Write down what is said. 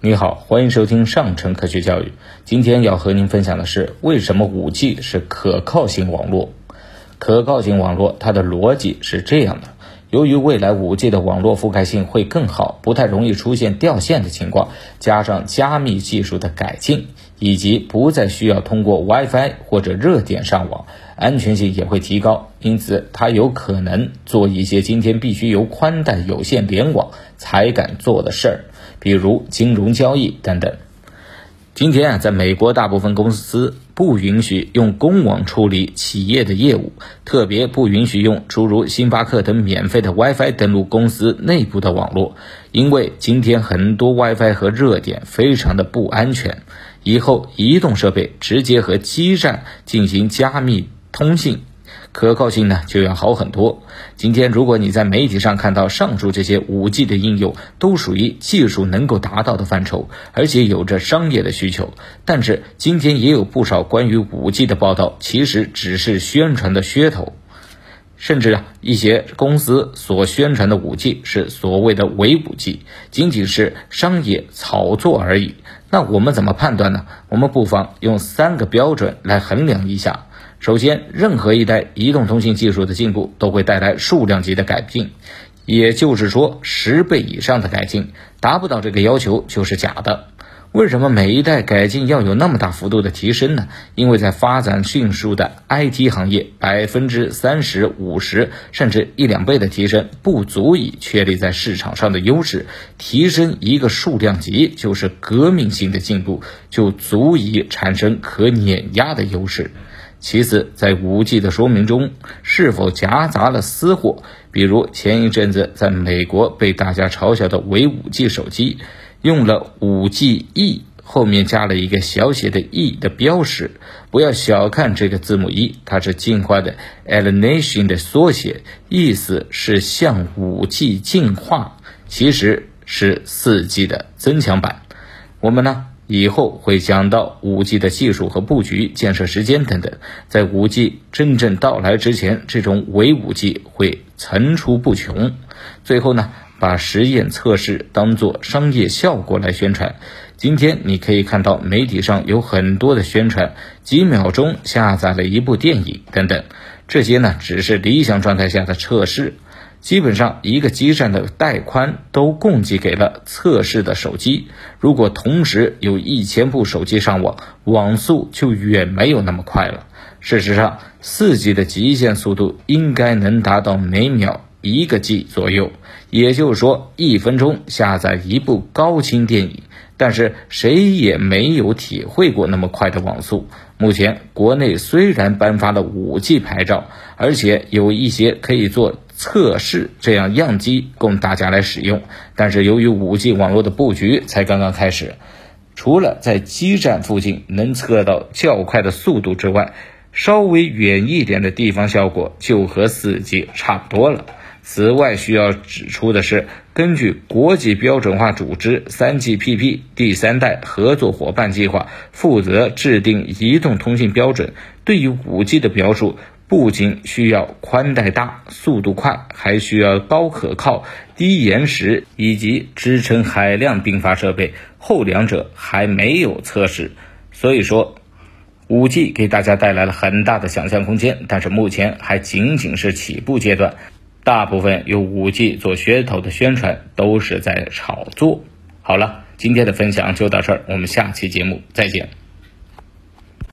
你好，欢迎收听上城科学教育。今天要和您分享的是为什么 5G 是可靠型网络。可靠型网络它的逻辑是这样的，由于未来 5G 的网络覆盖性会更好，不太容易出现掉线的情况，加上加密技术的改进，以及不再需要通过 WiFi 或者热点上网，安全性也会提高，因此它有可能做一些今天必须由宽带有线联网才敢做的事儿，比如金融交易等等。今天在美国大部分公司不允许用公网处理企业的业务，特别不允许用诸如星巴克等免费的 WiFi 登录公司内部的网络，因为今天很多 WiFi 和热点非常的不安全。以后移动设备直接和基站进行加密通信，可靠性呢就要好很多。今天如果你在媒体上看到上述这些 5G 的应用，都属于技术能够达到的范畴，而且有着商业的需求。但是今天也有不少关于 5G 的报道，其实只是宣传的噱头，甚至一些公司所宣传的 5G 是所谓的伪 5G， 仅仅是商业炒作而已。那我们怎么判断呢？我们不妨用3个标准来衡量一下。首先，任何一代移动通信技术的进步都会带来数量级的改进，也就是说10倍以上的改进，达不到这个要求就是假的。为什么每一代改进要有那么大幅度的提升呢？因为在发展迅速的 IT 行业， 30%、50% 甚至1-2倍的提升不足以确立在市场上的优势，提升一个数量级就是革命性的进步，就足以产生可碾压的优势。其次，在 5G 的说明中是否夹杂了私货，比如前一阵子在美国被大家嘲笑的伪 5G 手机，用了 5GE 后面加了一个小写的 E 的标识。不要小看这个字母 E， 它是进化的 alienation 的缩写，意思是向 5G 进化，其实是 4G 的增强版。我们呢以后会讲到 5G 的技术和布局、建设时间等等。在 5G 真正到来之前，这种伪 5G 会层出不穷。最后呢，把实验测试当作商业效果来宣传。今天你可以看到媒体上有很多的宣传，几秒钟下载了一部电影等等，这些呢只是理想状态下的测试。基本上一个基站的带宽都供给给了测试的手机，如果同时有1000部手机上网，网速就远没有那么快了。事实上 4G 的极限速度应该能达到每秒1个G 左右，也就是说1分钟下载1部高清电影，但是谁也没有体会过那么快的网速。目前国内虽然颁发了 5G 牌照，而且有一些可以做测试这样样机供大家来使用，但是由于 5G 网络的布局才刚刚开始，除了在基站附近能测到较快的速度之外，稍微远一点的地方效果就和 4G 差不多了。此外需要指出的是，根据国际标准化组织 3GPP 第3代合作伙伴计划负责制定移动通信标准，对于 5G 的描述不仅需要宽带大、速度快，还需要高可靠、低延时以及支撑海量并发设备，后两者还没有测试。所以说 5G 给大家带来了很大的想象空间，但是目前还仅仅是起步阶段，大部分有 5G 做噱头的宣传都是在炒作。好了，今天的分享就到这儿，我们下期节目再见。